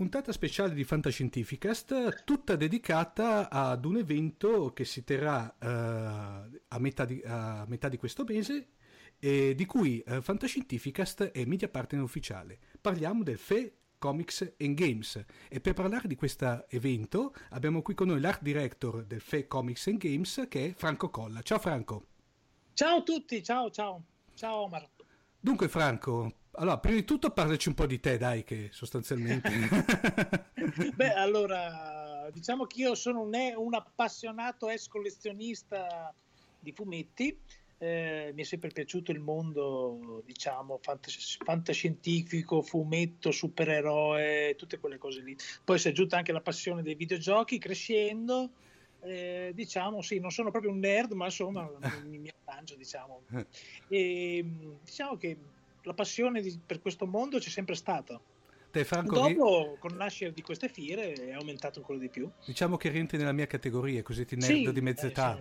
Puntata speciale di Fantascientificast, tutta dedicata ad un evento che si terrà a metà di questo mese e di cui Fantascientificast è media partner ufficiale. Parliamo del FeComics and Games e per parlare di questo evento abbiamo qui con noi l'art director del FeComics and Games, che è Franco Colla. Ciao Franco! Ciao a tutti, ciao Omar! Dunque Franco, allora, prima di tutto parlaci un po' di te, dai, che sostanzialmente... Beh, allora, diciamo che io sono un appassionato ex-collezionista di fumetti, mi è sempre piaciuto il mondo, diciamo, fantascientifico, fumetto, supereroe, tutte quelle cose lì. Poi si è aggiunta anche la passione dei videogiochi, crescendo, diciamo, sì, non sono proprio un nerd, ma insomma mi arrangio, diciamo. E, diciamo che... la passione per questo mondo c'è sempre stata. Te, Franco, dopo, con il nascere di queste fiere, è aumentato ancora di più. Diciamo che rientri nella mia categoria, così ti nerd di mezz'età.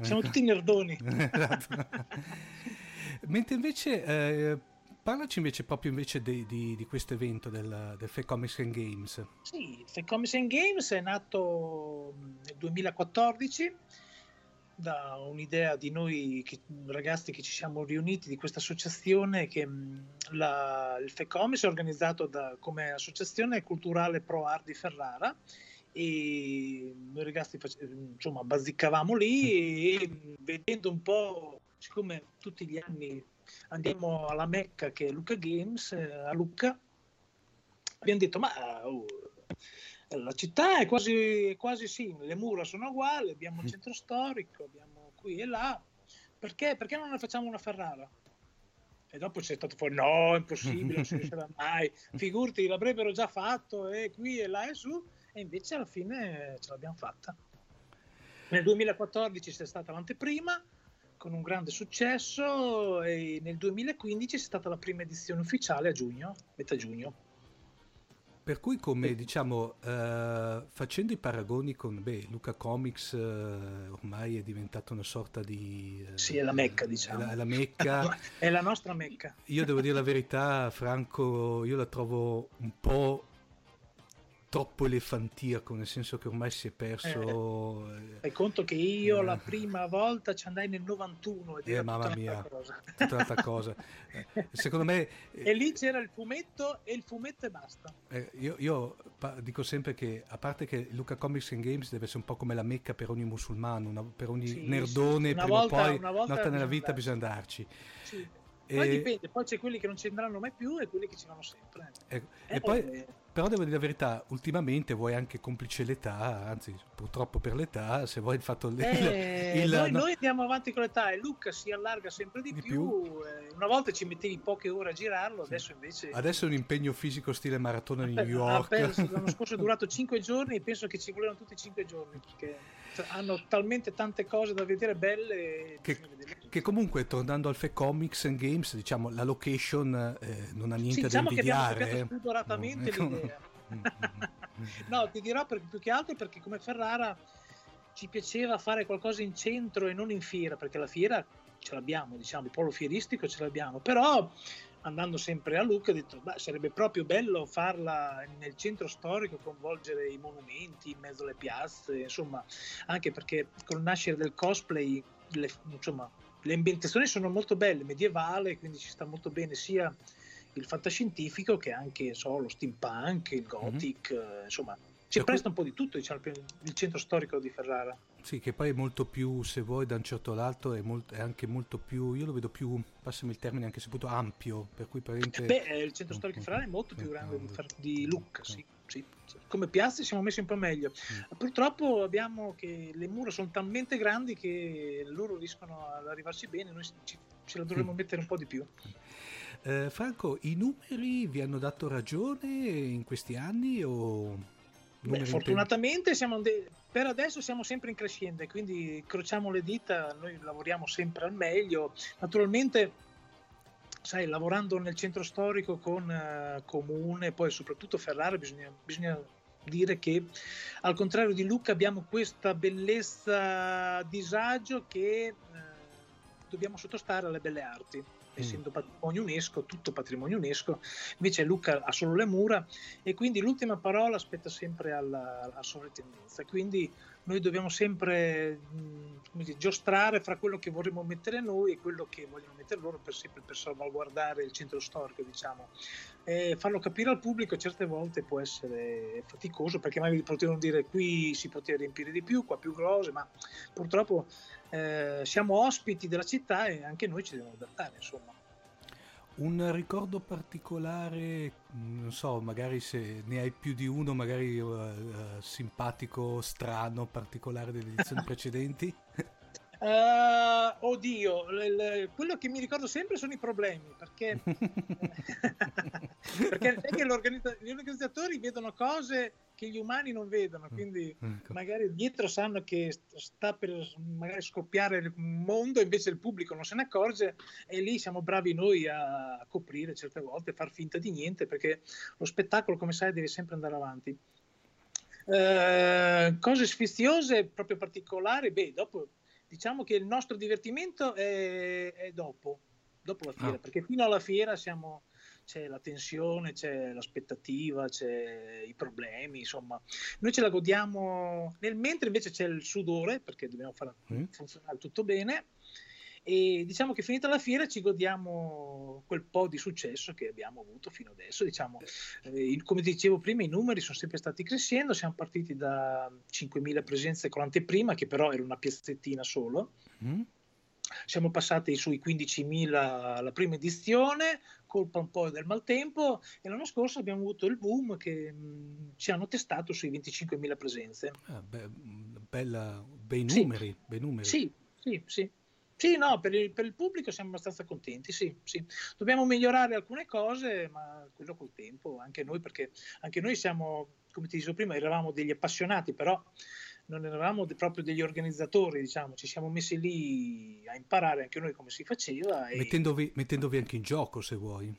Siamo tutti nerdoni. Esatto. Mentre invece, parlaci invece proprio invece di questo evento del FeComics and Games. Sì, il FeComics and Games è nato nel 2014, da un'idea di noi ragazzi che ci siamo riuniti, di questa associazione che il FeComics è organizzato come associazione culturale pro art di Ferrara, e noi ragazzi insomma bazzicavamo lì e vedendo un po', siccome tutti gli anni andiamo alla Mecca che è Lucca Games a Lucca, abbiamo detto la città è quasi simile, le mura sono uguali, abbiamo il centro storico, abbiamo qui e là, perché non ne facciamo una Ferrara? E dopo c'è stato fuori, no, è impossibile, non si riuscirà mai, figurati, l'avrebbero già fatto, e qui e là e su, e invece alla fine ce l'abbiamo fatta. Nel 2014 c'è stata l'anteprima, con un grande successo, e nel 2015 c'è stata la prima edizione ufficiale a giugno, metà giugno. Per cui, come diciamo, facendo i paragoni con Lucca Comics, ormai è diventato una sorta di... sì, è la mecca, diciamo. È la mecca. È la nostra mecca. Io devo dire la verità, Franco, io la trovo un po' troppo elefantiaco, nel senso che ormai si è perso... Fai conto che io la prima volta ci andai nel 91 ed era mamma mia, tutta un'altra cosa. Secondo me... E lì c'era il fumetto e basta. Io dico sempre che, a parte che Lucca Comics and Games deve essere un po' come la mecca per ogni musulmano, per ogni nerdone, una volta nella vita bisogna andarci. Sì. Poi dipende, poi c'è quelli che non ci andranno mai più e quelli che ci vanno sempre. E poi, però devo dire la verità, ultimamente vuoi anche complice l'età, anzi purtroppo per l'età, se vuoi il fatto... Noi andiamo avanti con l'età e Lucca si allarga sempre di più. Una volta ci mettevi poche ore a girarlo, adesso invece... Adesso è un impegno fisico stile maratona di New York. L'anno scorso è durato 5 giorni e penso che ci volevano tutti 5 giorni, perché hanno talmente tante cose da vedere belle che comunque, tornando al FeComics and Games, diciamo la location non ha niente da invidiare. Diciamo che abbiamo spudoratamente l'idea. No, ti dirò più che altro perché come Ferrara ci piaceva fare qualcosa in centro e non in fiera, perché la fiera ce l'abbiamo, diciamo il polo fieristico ce l'abbiamo, però andando sempre a Lucca ho detto sarebbe proprio bello farla nel centro storico, coinvolgere i monumenti in mezzo alle piazze, insomma, anche perché col nascere del cosplay le ambientazioni sono molto belle, medievale, quindi ci sta molto bene sia il fantascientifico che anche lo steampunk, il gothic, insomma ci presta un po' di tutto, diciamo, il centro storico di Ferrara. Sì, che poi è molto più, se vuoi, da un certo lato è anche molto più, io lo vedo più, passami il termine, anche seppur ampio, per cui il centro storico di Ferrara è molto più grande di Lucca, sì. Come piazze siamo messi un po' meglio. Purtroppo abbiamo che le mura sono talmente grandi che loro riescono ad arrivarci bene, noi ce la dovremmo mettere un po' di più. Franco, i numeri vi hanno dato ragione in questi anni o... fortunatamente per adesso siamo sempre in crescente, quindi crociamo le dita, noi lavoriamo sempre al meglio. Naturalmente, sai, lavorando nel centro storico con Comune, poi soprattutto Ferrara, bisogna dire che al contrario di Lucca abbiamo questa bellezza disagio che dobbiamo sottostare alle belle arti. Essendo patrimonio UNESCO, tutto patrimonio UNESCO, invece Lucca ha solo le mura e quindi l'ultima parola spetta sempre alla sovrintendenza, quindi noi dobbiamo sempre giostrare fra quello che vorremmo mettere noi e quello che vogliono mettere loro per salvaguardare il centro storico, diciamo. Farlo capire al pubblico certe volte può essere faticoso, perché magari potevano dire qui si poteva riempire di più, qua più grosse, ma purtroppo siamo ospiti della città e anche noi ci dobbiamo adattare, insomma. Un ricordo particolare, non so, magari se ne hai più di uno, magari simpatico, strano, particolare delle edizioni precedenti? Oddio, quello che mi ricordo sempre sono i problemi, perché è che gli organizzatori vedono cose che gli umani non vedono, quindi magari dietro sanno che sta per magari scoppiare il mondo, invece il pubblico non se ne accorge e lì siamo bravi noi a coprire certe volte, far finta di niente, perché lo spettacolo, come sai, deve sempre andare avanti. Cose sfiziose, proprio particolari, dopo diciamo che il nostro divertimento è dopo la fiera, perché fino alla fiera c'è la tensione, c'è l'aspettativa, c'è i problemi, insomma. Noi ce la godiamo, nel mentre invece c'è il sudore, perché dobbiamo far funzionare tutto bene, e diciamo che finita la fiera ci godiamo quel po' di successo che abbiamo avuto fino adesso, diciamo. Come dicevo prima, i numeri sono sempre stati crescendo, siamo partiti da 5.000 presenze con l'anteprima, che però era una piazzettina solo, siamo passati sui 15.000 la prima edizione, colpa un po' del maltempo, e l'anno scorso abbiamo avuto il boom che ci hanno testato sui 25.000 presenze. Bei numeri. Sì. Sì, no, per il pubblico siamo abbastanza contenti, sì. Dobbiamo migliorare alcune cose, ma quello col tempo, anche noi, perché anche noi siamo, come ti dicevo prima, eravamo degli appassionati, però non eravamo proprio degli organizzatori, diciamo, ci siamo messi lì a imparare anche noi come si faceva. Mettendovi anche in gioco, se vuoi.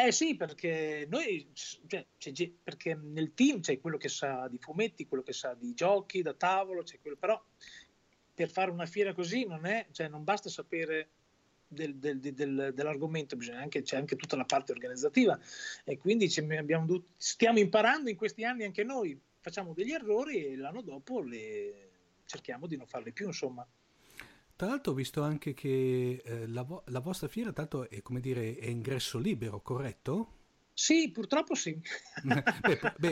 Eh sì, perché noi, cioè, perché nel team c'è quello che sa di fumetti, quello che sa di giochi da tavolo, c'è quello, però per fare una fiera così non è, cioè, non basta sapere dell'argomento, bisogna anche, c'è anche tutta la parte organizzativa, e quindi stiamo imparando in questi anni anche noi, facciamo degli errori e l'anno dopo cerchiamo di non farli più, insomma. Tra l'altro ho visto anche che la vostra fiera, tanto è, come dire, è ingresso libero, corretto? Sì, purtroppo sì.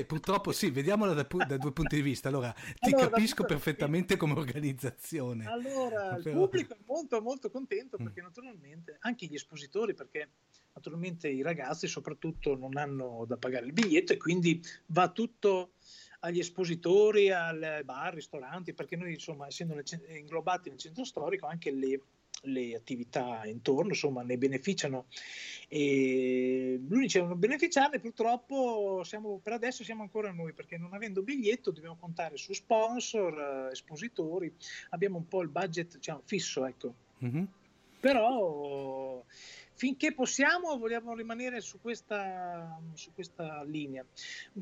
Purtroppo sì, vediamola da due punti di vista. Allora, capisco perfettamente come organizzazione. Allora, però... il pubblico è molto molto contento, perché naturalmente, anche gli espositori, perché naturalmente i ragazzi soprattutto non hanno da pagare il biglietto, e quindi va tutto... agli espositori, al bar, ristoranti, perché noi, insomma, essendo inglobati nel centro storico, anche le attività intorno, insomma, ne beneficiano, e lui diceva non beneficiarne, purtroppo per adesso siamo ancora noi, perché non avendo biglietto dobbiamo contare su sponsor, espositori, abbiamo un po' il budget, diciamo, fisso, ecco. Mm-hmm. Però finché possiamo vogliamo rimanere su questa linea.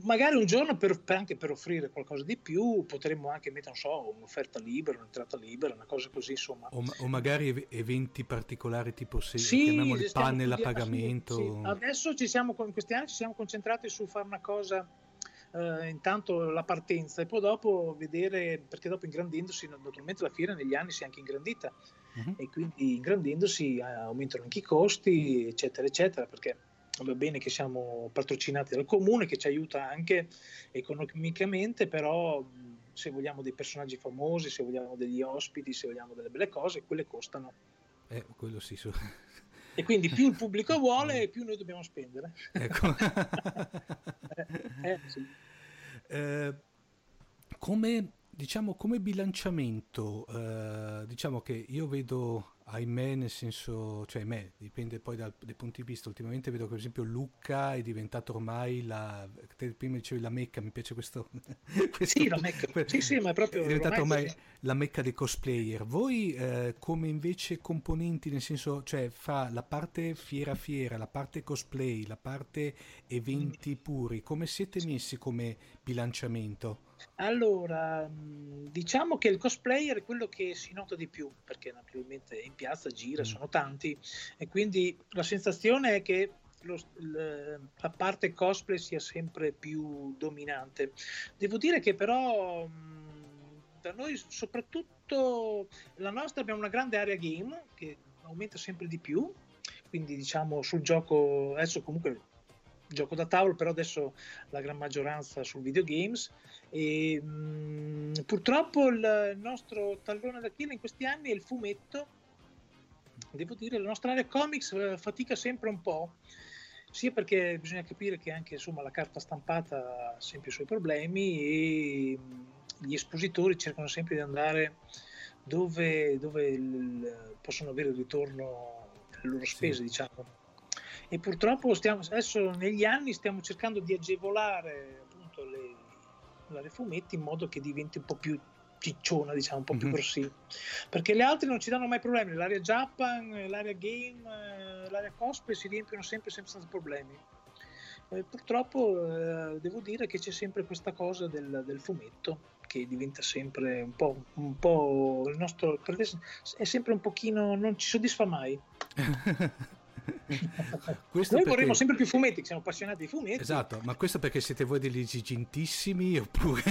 Magari un giorno anche per offrire qualcosa di più potremmo anche mettere, non so, un'offerta libera, un'entrata libera, una cosa così, insomma. O magari eventi particolari, tipo se chiamiamo il panel a pagamento. Sì. Adesso in questi anni ci siamo concentrati su fare una cosa. Intanto la partenza, e poi dopo vedere, perché dopo ingrandendosi naturalmente la fiera negli anni si è anche ingrandita, e quindi ingrandendosi aumentano anche i costi, eccetera eccetera, perché va bene che siamo patrocinati dal comune che ci aiuta anche economicamente, però se vogliamo dei personaggi famosi, se vogliamo degli ospiti, se vogliamo delle belle cose, quelle costano, quello sì. E quindi più il pubblico vuole, più noi dobbiamo spendere. Ecco. Sì. Come bilanciamento, diciamo che io vedo, ahimè, nel senso, cioè ahimè, dipende poi dai punti di vista, ultimamente vedo che per esempio Lucca è diventato ormai prima dicevi la mecca, mi piace questo sì, la mecca, sì, ma è proprio è diventata ormai la mecca dei cosplayer. Voi come invece componenti, nel senso, cioè fra la parte fiera, la parte cosplay, la parte eventi puri, come siete messi come bilanciamento? Allora, diciamo che il cosplayer è quello che si nota di più, perché naturalmente in piazza gira, sono tanti, e quindi la sensazione è che la parte cosplay sia sempre più dominante. Devo dire che però da noi, soprattutto la nostra, abbiamo una grande area game che aumenta sempre di più, quindi diciamo sul gioco, adesso comunque... gioco da tavolo, però adesso la gran maggioranza sul videogames, e purtroppo il nostro tallone d'Achille in questi anni è il fumetto. Devo dire, la nostra area comics fatica sempre un po', sia perché bisogna capire che anche, insomma, la carta stampata ha sempre i suoi problemi, e gli espositori cercano sempre di andare dove possono avere il ritorno delle loro spese, diciamo. E purtroppo adesso negli anni stiamo cercando di agevolare appunto le fumetti in modo che diventi un po' più cicciona, diciamo, un po' più grossina, perché le altre non ci danno mai problemi, l'area Japan, l'area game, l'area cosplay si riempiono sempre senza problemi. Purtroppo devo dire che c'è sempre questa cosa del fumetto che diventa sempre un po' il nostro, è sempre un pochino, non ci soddisfa mai. Questo noi perché... vorremmo sempre più fumetti, siamo appassionati di fumetti. Esatto, ma questo perché siete voi degli esigentissimi oppure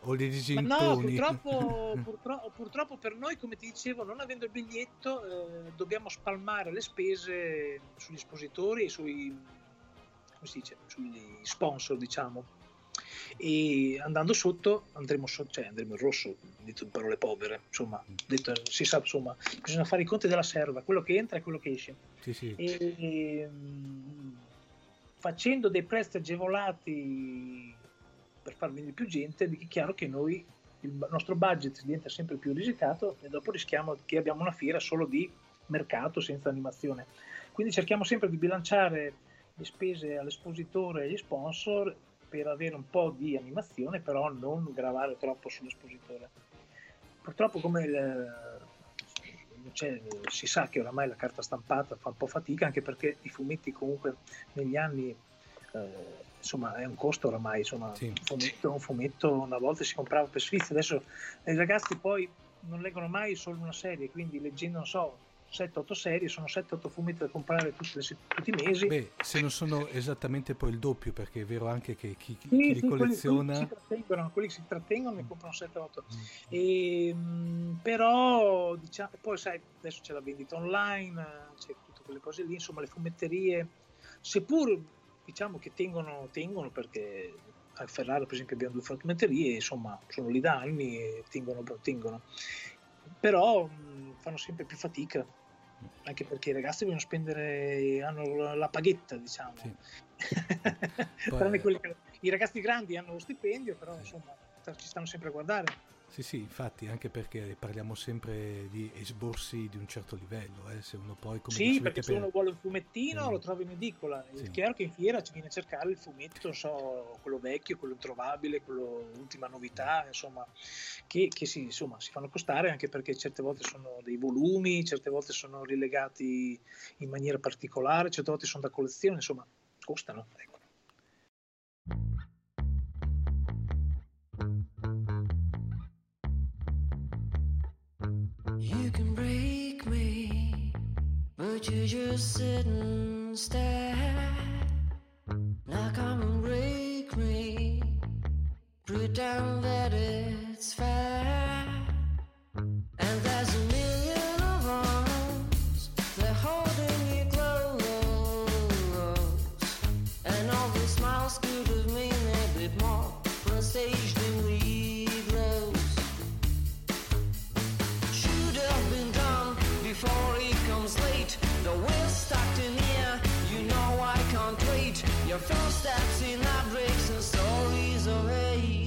o degli gigantoni? Ma no, purtroppo per noi, come ti dicevo, non avendo il biglietto, dobbiamo spalmare le spese sugli espositori e sugli sponsor, diciamo. E andando sotto andremo in rosso, detto in parole povere, insomma, detto, si sa, insomma, bisogna fare i conti della serva, quello che entra e quello che esce. Sì. E, facendo dei prezzi agevolati per far venire più gente, è chiaro che noi, il nostro budget diventa sempre più risicato, e dopo rischiamo che abbiamo una fiera solo di mercato senza animazione. Quindi cerchiamo sempre di bilanciare le spese all'espositore e agli sponsor per avere un po' di animazione, però non gravare troppo sull'espositore. Purtroppo, come cioè, si sa che oramai la carta stampata fa un po' fatica, anche perché i fumetti comunque negli anni, insomma, è un costo oramai, insomma, sì. un fumetto una volta si comprava per sfizio, adesso i ragazzi poi non leggono mai solo una serie, quindi leggendo, non so, 7-8 serie, sono 7-8 fumetti da comprare tutti i mesi. Beh, se non sono esattamente poi il doppio, perché è vero anche che chi li colleziona... Quelli che si trattengono ne comprano 7-8. Però, diciamo, poi sai, adesso c'è la vendita online, c'è tutte quelle cose lì, insomma le fumetterie, seppur diciamo che tengono perché... A Ferrara, per esempio, abbiamo due fumetterie, insomma, sono lì da anni e tengono. Però fanno sempre più fatica, anche perché i ragazzi vogliono spendere, hanno la paghetta, diciamo. Sì. Poi, i ragazzi grandi hanno lo stipendio, però insomma ci stanno sempre a guardare. Sì, infatti, anche perché parliamo sempre di esborsi di un certo livello, se uno poi... se uno vuole un fumettino lo trova in edicola, sì. È chiaro che in fiera ci viene a cercare il fumetto, quello vecchio, quello introvabile, quello ultima novità, insomma, si fanno costare, anche perché certe volte sono dei volumi, certe volte sono rilegati in maniera particolare, certe volte sono da collezione, insomma, costano, ecco. You can break me, but you just sit and stare. Now come and break me, pretend that it's fair. And there's a million of arms, they're holding you close. And all the smiles could have mean a bit more, but on stage they leave rose. Before it comes late, the wheel's stuck in here. You know I can't wait. Your first steps in our breaks and stories of hate.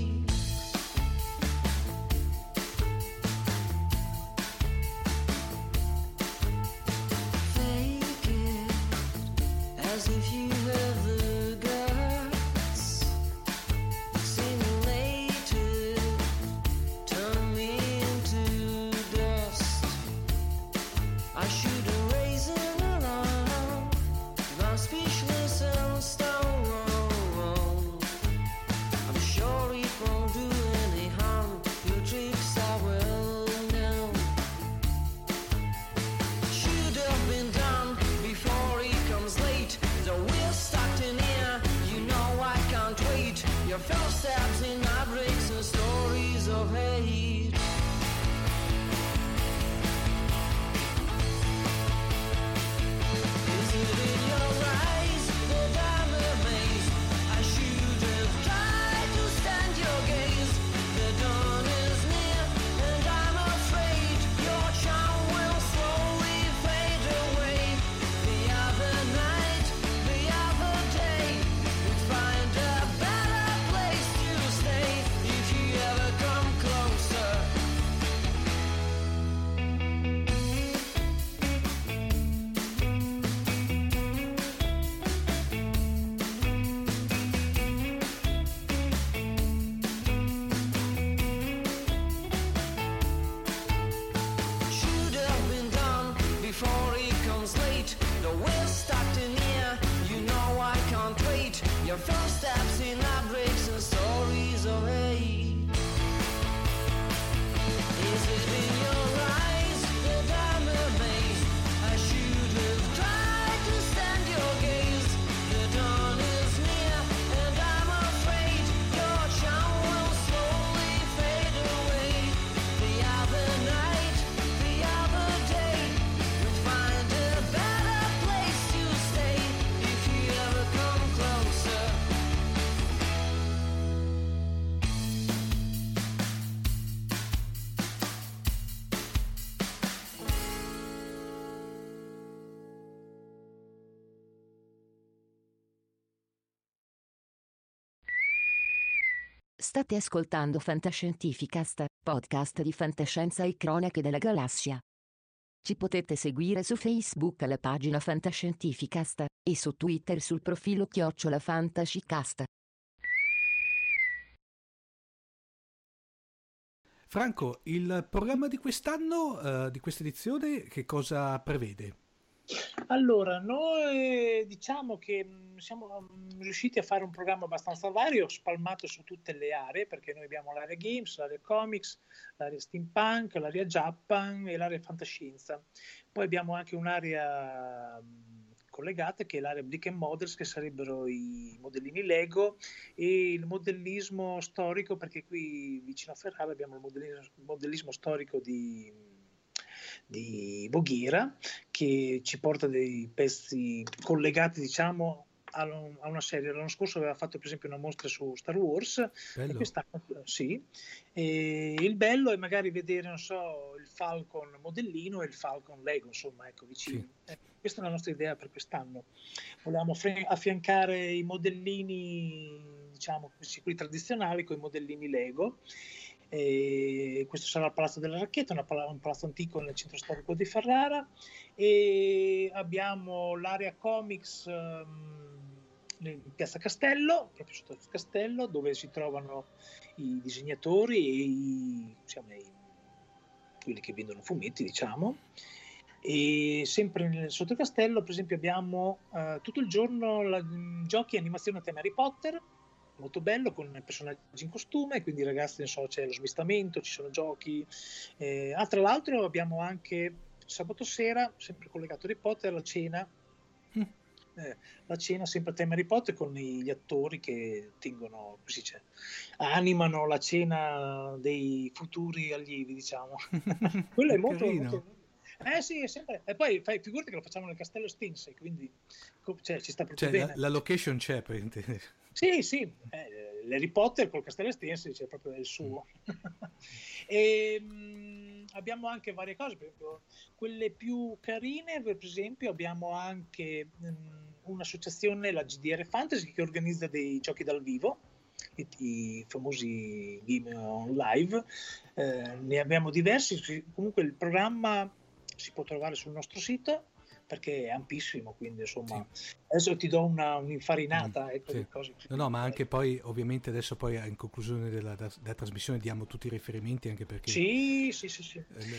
Fake it as if you have the guts. Simulated, turn me into dust. I should erase it alone, but I'm speechless and stone. I'm sure it won't do any harm, your tricks are well known. Should have been done before it comes late, the wheel's stuck in here, you know I can't wait. Your first steps in my breaks and stories of hate. Your first steps in our breaks and stories of hate. Is it in your eyes that I'm amazed? I should have tried to stand your gaze. The dawn is near and I'm afraid your charm will slowly fade away. The other night, the other day, we'd find a better place to stay if you ever come closer. State ascoltando Fantascientificast, podcast di fantascienza e cronache della galassia. Ci potete seguire su Facebook alla pagina Fantascientificast e su Twitter sul profilo @fantascicast. Franco, il programma di quest'anno, di questa edizione, che cosa prevede? Allora, noi diciamo che siamo riusciti a fare un programma abbastanza vario, spalmato su tutte le aree, perché noi abbiamo l'area Games, l'area Comics, l'area Steampunk, l'area Japan e l'area Fantascienza. Poi abbiamo anche un'area collegata che è l'area Brick and Models, che sarebbero i modellini Lego e il modellismo storico, perché qui vicino a Ferrara abbiamo il modellismo storico di Boghera, che ci porta dei pezzi collegati, diciamo, a una serie. L'anno scorso aveva fatto per esempio una mostra su Star Wars, bello. E quest'anno sì, e il bello è magari vedere, non so, il Falcon modellino e il Falcon Lego, insomma, ecco, vicino, sì. Questa è la nostra idea per quest'anno. Volevamo affiancare i modellini, diciamo, quelli tradizionali con i modellini Lego. E questo sarà il Palazzo della Racchetta, un palazzo antico nel centro storico di Ferrara. E abbiamo l'area Comics in piazza Castello, proprio sotto il Castello, dove si trovano i disegnatori e quelli che vendono fumetti, diciamo. E sempre sotto il Castello, per esempio, abbiamo tutto il giorno giochi e animazione a tema Harry Potter, molto bello, con personaggi in costume, quindi ragazzi, non so, c'è lo smistamento, ci sono giochi. Tra l'altro abbiamo anche sabato sera, sempre collegato Harry Potter, la cena sempre a tema Harry Potter, con gli attori che animano la cena dei futuri allievi, diciamo. Quello è molto carino. Sì, è sempre. E poi figurati che lo facciamo nel Castello Estense, quindi ci sta proprio bene. La location c'è, per intendere. Sì, l'Harry Potter col Castello Estense c'è proprio il suo. E, abbiamo anche varie cose, per esempio, quelle più carine, per esempio abbiamo anche un'associazione, la GDR Fantasy, che organizza dei giochi dal vivo, i famosi game on live. Ne abbiamo diversi, comunque il programma si può trovare sul nostro sito, perché è ampissimo, quindi insomma sì. Adesso ti do un'infarinata, ecco, sì. Di cose che ma anche poi ovviamente adesso poi in conclusione della trasmissione diamo tutti i riferimenti, anche perché sì.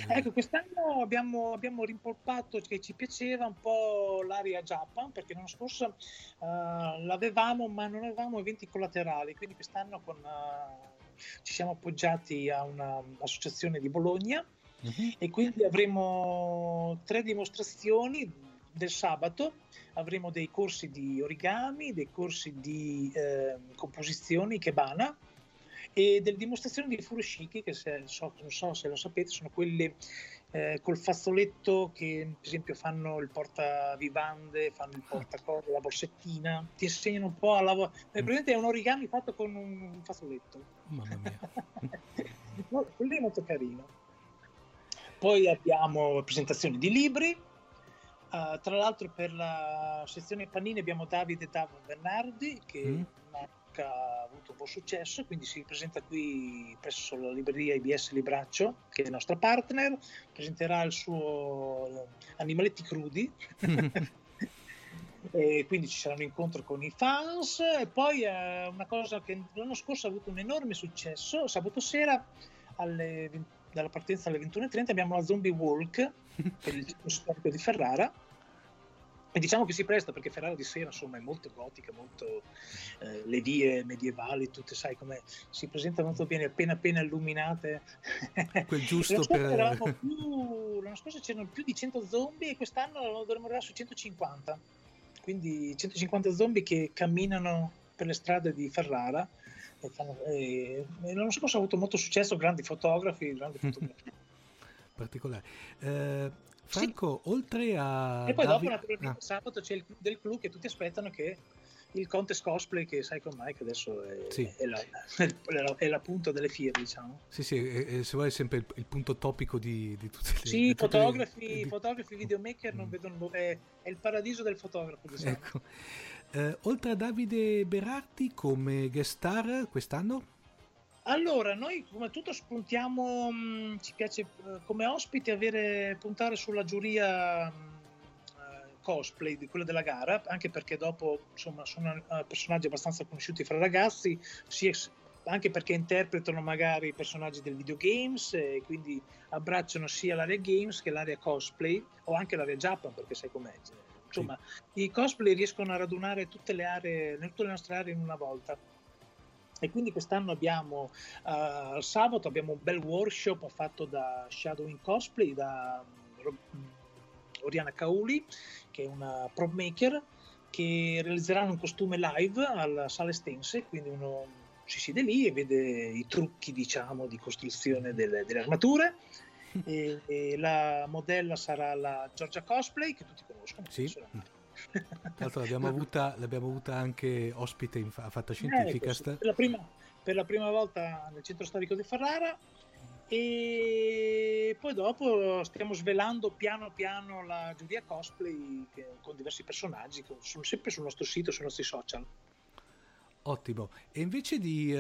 Ecco, quest'anno abbiamo rimpolpato, che ci piaceva un po' l'area Japan, perché l'anno scorso l'avevamo ma non avevamo eventi collaterali, quindi quest'anno ci siamo appoggiati a un'associazione di Bologna. E quindi avremo 3 dimostrazioni del sabato, avremo dei corsi di origami, dei corsi di composizioni ikebana e delle dimostrazioni di furoshiki, che non so se lo sapete, sono quelle col fazzoletto, che per esempio fanno il portavivande, fanno il portacorda, la borsettina, ti insegnano un po' a lavorare. Praticamente è un origami fatto con un fazzoletto. Mamma mia. Quello è molto carino. Poi abbiamo presentazioni di libri, tra l'altro per la sezione panini abbiamo Davide Davo Berardi, che ha avuto un buon successo, quindi si presenta qui presso la libreria IBS Libraccio, che è il nostro partner, presenterà il suo Animaletti Crudi. E quindi ci sarà un incontro con i fans. E poi una cosa che l'anno scorso ha avuto un enorme successo, sabato sera dalla partenza alle 21:30 abbiamo la Zombie Walk per il centro storico di Ferrara, e diciamo che si presta, perché Ferrara di sera, insomma, è molto gotica, molto le vie medievali, tutte, sai com'è, si presenta molto bene, appena illuminate, quel giusto. L'anno scorso c'erano più di 100 zombie e quest'anno dovremmo arrivare su 150, quindi 150 zombie che camminano per le strade di Ferrara. L'anno scorso ha avuto molto successo, grandi fotografi, particolare. Franco, sì. Oltre a e poi dopo sabato c'è del clou, che tutti aspettano, che il contest cosplay, che sai com'è, che adesso è la punta delle fiere, diciamo. Sì, se vuoi è sempre il punto topico di tutte le... Sì, fotografi, videomaker non vedono... È il paradiso del fotografo, diciamo. Ecco. Oltre a Davide Berardi come guest star quest'anno? Allora, noi come tutto spuntiamo, ci piace come ospite puntare sulla giuria cosplay, di quella della gara, anche perché dopo, insomma, sono personaggi abbastanza conosciuti fra ragazzi, sia anche perché interpretano magari personaggi del videogames, e quindi abbracciano sia l'area games che l'area cosplay o anche l'area Japan, perché sai com'è, insomma sì. I cosplay riescono a radunare tutte le aree, tutte le nostre aree in una volta. E quindi quest'anno abbiamo sabato abbiamo un bel workshop fatto da Shadowing Cosplay, da Oriana Cauli, che è una prop maker, che realizzeranno un costume live alla Sala Estense, quindi uno si siede lì e vede i trucchi, diciamo, di costruzione delle armature. E la modella sarà la Giorgia Cosplay, che tutti conoscono. Sì. Tra l'altro l'abbiamo avuta anche ospite a Fantascientificast, per la prima volta nel centro storico di Ferrara. E poi dopo stiamo svelando piano piano la giuria cosplay, con diversi personaggi che sono sempre sul nostro sito, sui nostri social. Ottimo. E invece di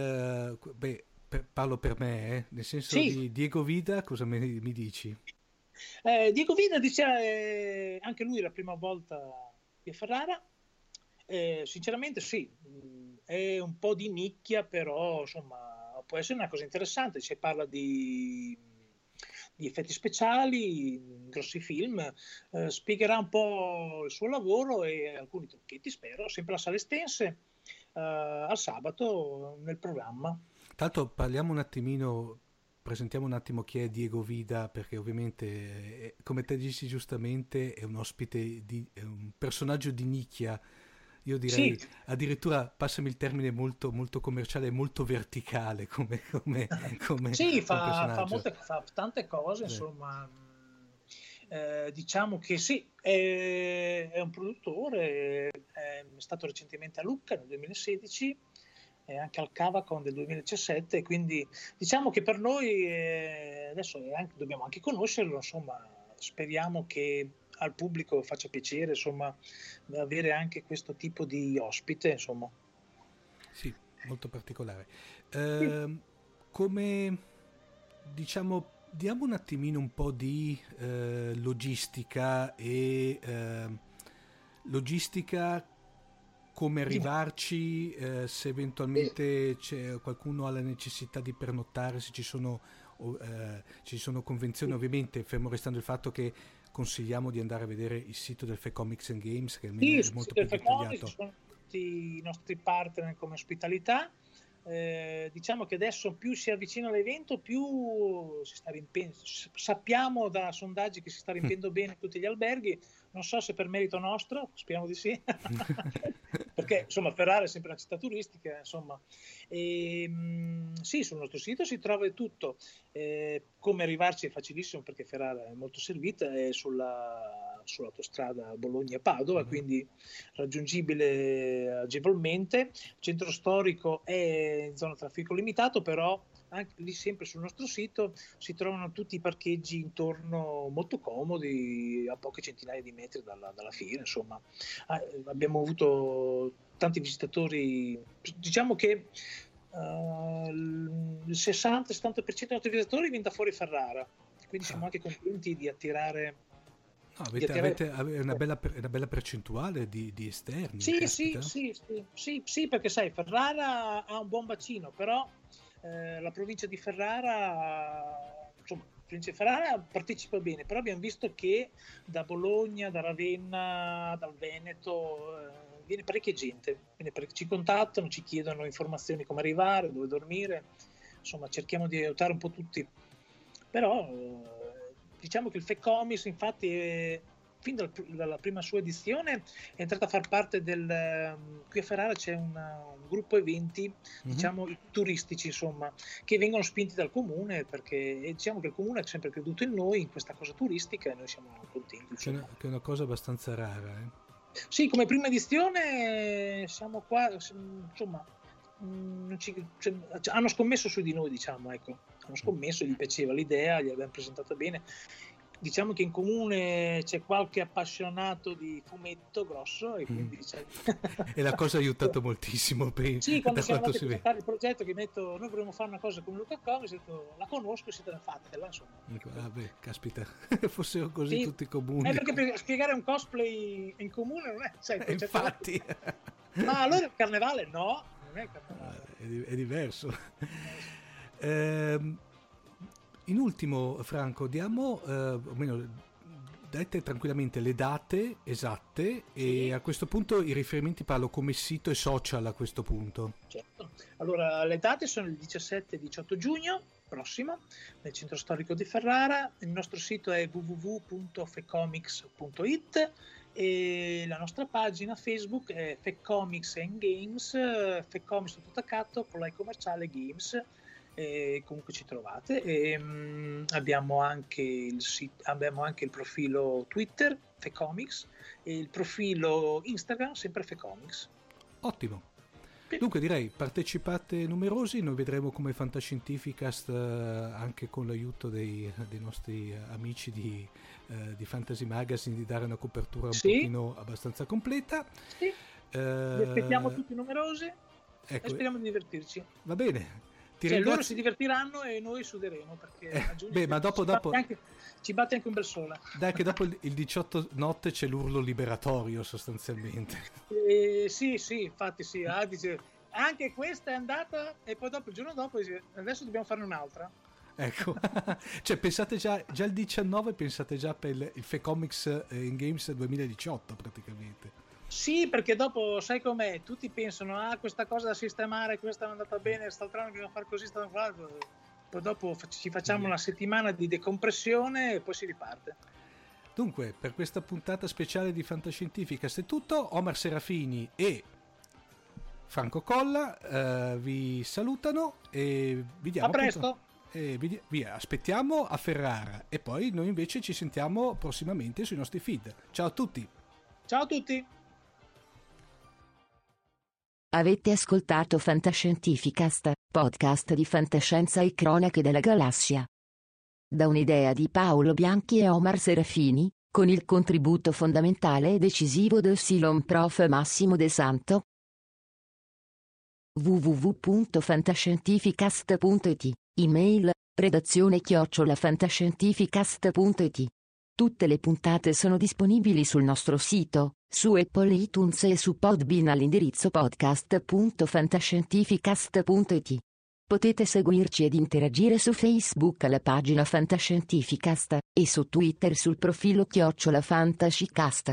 parlo per me, nel senso sì. Di Diego Vida, cosa mi dici? Diego Vida dice anche lui la prima volta a Ferrara, sinceramente sì, è un po' di nicchia, però insomma può essere una cosa interessante. Si parla di effetti speciali, grossi film, spiegherà un po' il suo lavoro e alcuni trucchetti, spero, sempre alla Sala Estense al sabato nel programma. Tanto parliamo un attimino, presentiamo un attimo chi è Diego Vida, perché ovviamente, come te dici giustamente, è un ospite, è un personaggio di nicchia, io direi sì. Addirittura, passami il termine, molto, molto commerciale, molto verticale come sì, fa tante cose, insomma. Diciamo che sì, è un produttore, è stato recentemente a Lucca nel 2016, anche al Cavacon del 2017, quindi diciamo che per noi adesso dobbiamo anche conoscerlo, insomma. Speriamo che al pubblico faccia piacere, insomma, avere anche questo tipo di ospite, insomma. Sì, molto particolare. Sì. Come diciamo, diamo un attimino un po' di logistica e logistica, come arrivarci, se eventualmente c'è qualcuno ha la necessità di pernottare, se ci sono convenzioni, ovviamente fermo restando il fatto che consigliamo di andare a vedere il sito del FeComics and Games, che almeno sì, è molto più dettagliato. Ci sono tutti i nostri partner come ospitalità. Diciamo che adesso più si avvicina all'evento, più si sta riempiendo. Sappiamo da sondaggi che si sta riempiendo bene tutti gli alberghi, non so se per merito nostro, speriamo di sì perché insomma Ferrara è sempre una città turistica, insomma. E, sì, sul nostro sito si trova tutto, come arrivarci è facilissimo perché Ferrara è molto servita, è sull'autostrada Bologna-Padova, quindi raggiungibile agevolmente. Il centro storico è in zona traffico limitato, però anche lì sempre sul nostro sito si trovano tutti i parcheggi intorno molto comodi, a poche centinaia di metri dalla fiera, insomma. Abbiamo avuto tanti visitatori, diciamo che il 60-70% dei nostri visitatori viene da fuori Ferrara, quindi siamo anche contenti di attirare. No, avete una bella percentuale di esterni. Sì, perché sai, Ferrara ha un buon bacino, però la provincia di Ferrara, insomma, la provincia di Ferrara partecipa bene, però abbiamo visto che da Bologna, da Ravenna, dal Veneto viene parecchia gente, quindi ci contattano, ci chiedono informazioni, come arrivare, dove dormire, insomma cerchiamo di aiutare un po' tutti, però... Diciamo che il FeComics, infatti, fin dalla prima sua edizione è entrata a far parte del... Qui a Ferrara c'è un gruppo eventi, diciamo, turistici, insomma, che vengono spinti dal comune, perché diciamo che il comune ha sempre creduto in noi, in questa cosa turistica, e noi siamo contenti. Che è una cosa abbastanza rara, Sì, come prima edizione siamo qua, insomma... hanno scommesso su di noi, diciamo, ecco, hanno scommesso, gli piaceva l'idea, gli abbiamo presentata bene. Diciamo che in comune c'è qualche appassionato di fumetto grosso e quindi e la cosa ha aiutato moltissimo per... Sì, quando siamo andati a presentare il progetto, che metto noi vorremmo fare una cosa come Lucca Comics, la conosco, siete fatela, insomma. Vabbè, caspita, fossero così sì. Tutti i comuni, perché per spiegare un cosplay in comune non è, infatti. Ma allora il carnevale no non è Caporale. È diverso. In ultimo, Franco, diamo almeno date tranquillamente le date esatte, sì, e a questo punto i riferimenti, parlo come sito e social a questo punto. Certo. Allora, le date sono il 17-18 giugno prossimo nel centro storico di Ferrara. Il nostro sito è www.fecomics.it e la nostra pagina Facebook è FeComics and Games, FeComics tutto attaccato con la commerciale Games. E comunque ci trovate, e abbiamo anche il profilo Twitter FeComics e il profilo Instagram sempre FeComics. Ottimo. Dunque direi partecipate numerosi, noi vedremo come Fantascientificast, anche con l'aiuto dei nostri amici di Fantasy Magazine, di dare una copertura un pochino abbastanza completa. Sì. Vi aspettiamo tutti numerosi, ecco, e speriamo di divertirci. Va bene. Loro si divertiranno e noi suderemo, perché ma dopo ci batte anche un bel sole. Dai, che dopo il 18 notte c'è l'urlo liberatorio sostanzialmente. Sì, infatti sì. Dice, anche questa è andata e poi dopo, il giorno dopo dice, adesso dobbiamo fare un'altra. Ecco, cioè pensate già il 19, pensate già per il FeComics in Games 2018 praticamente. Sì, perché dopo sai com'è, tutti pensano questa cosa da sistemare, questa è andata bene, quest'altra non dobbiamo fare così, poi dopo ci facciamo una settimana di decompressione e poi si riparte. Dunque, per questa puntata speciale di Fantascientificast è tutto. Omar Serafini e Franco Colla vi salutano e vi diamo a presto. E vi aspettiamo a Ferrara e poi noi invece ci sentiamo prossimamente sui nostri feed. Ciao a tutti. Ciao a tutti. Avete ascoltato Fantascientificast, podcast di fantascienza e cronache della galassia. Da un'idea di Paolo Bianchi e Omar Serafini, con il contributo fondamentale e decisivo del Silon Prof. Massimo De Santo. www.fantascientificast.it, email, redazione@fantascientificast.it. Tutte le puntate sono disponibili sul nostro sito, su Apple iTunes e su Podbean all'indirizzo podcast.fantascientificast.it. Potete seguirci ed interagire su Facebook alla pagina Fantascientificast, e su Twitter sul profilo @Fantascicast.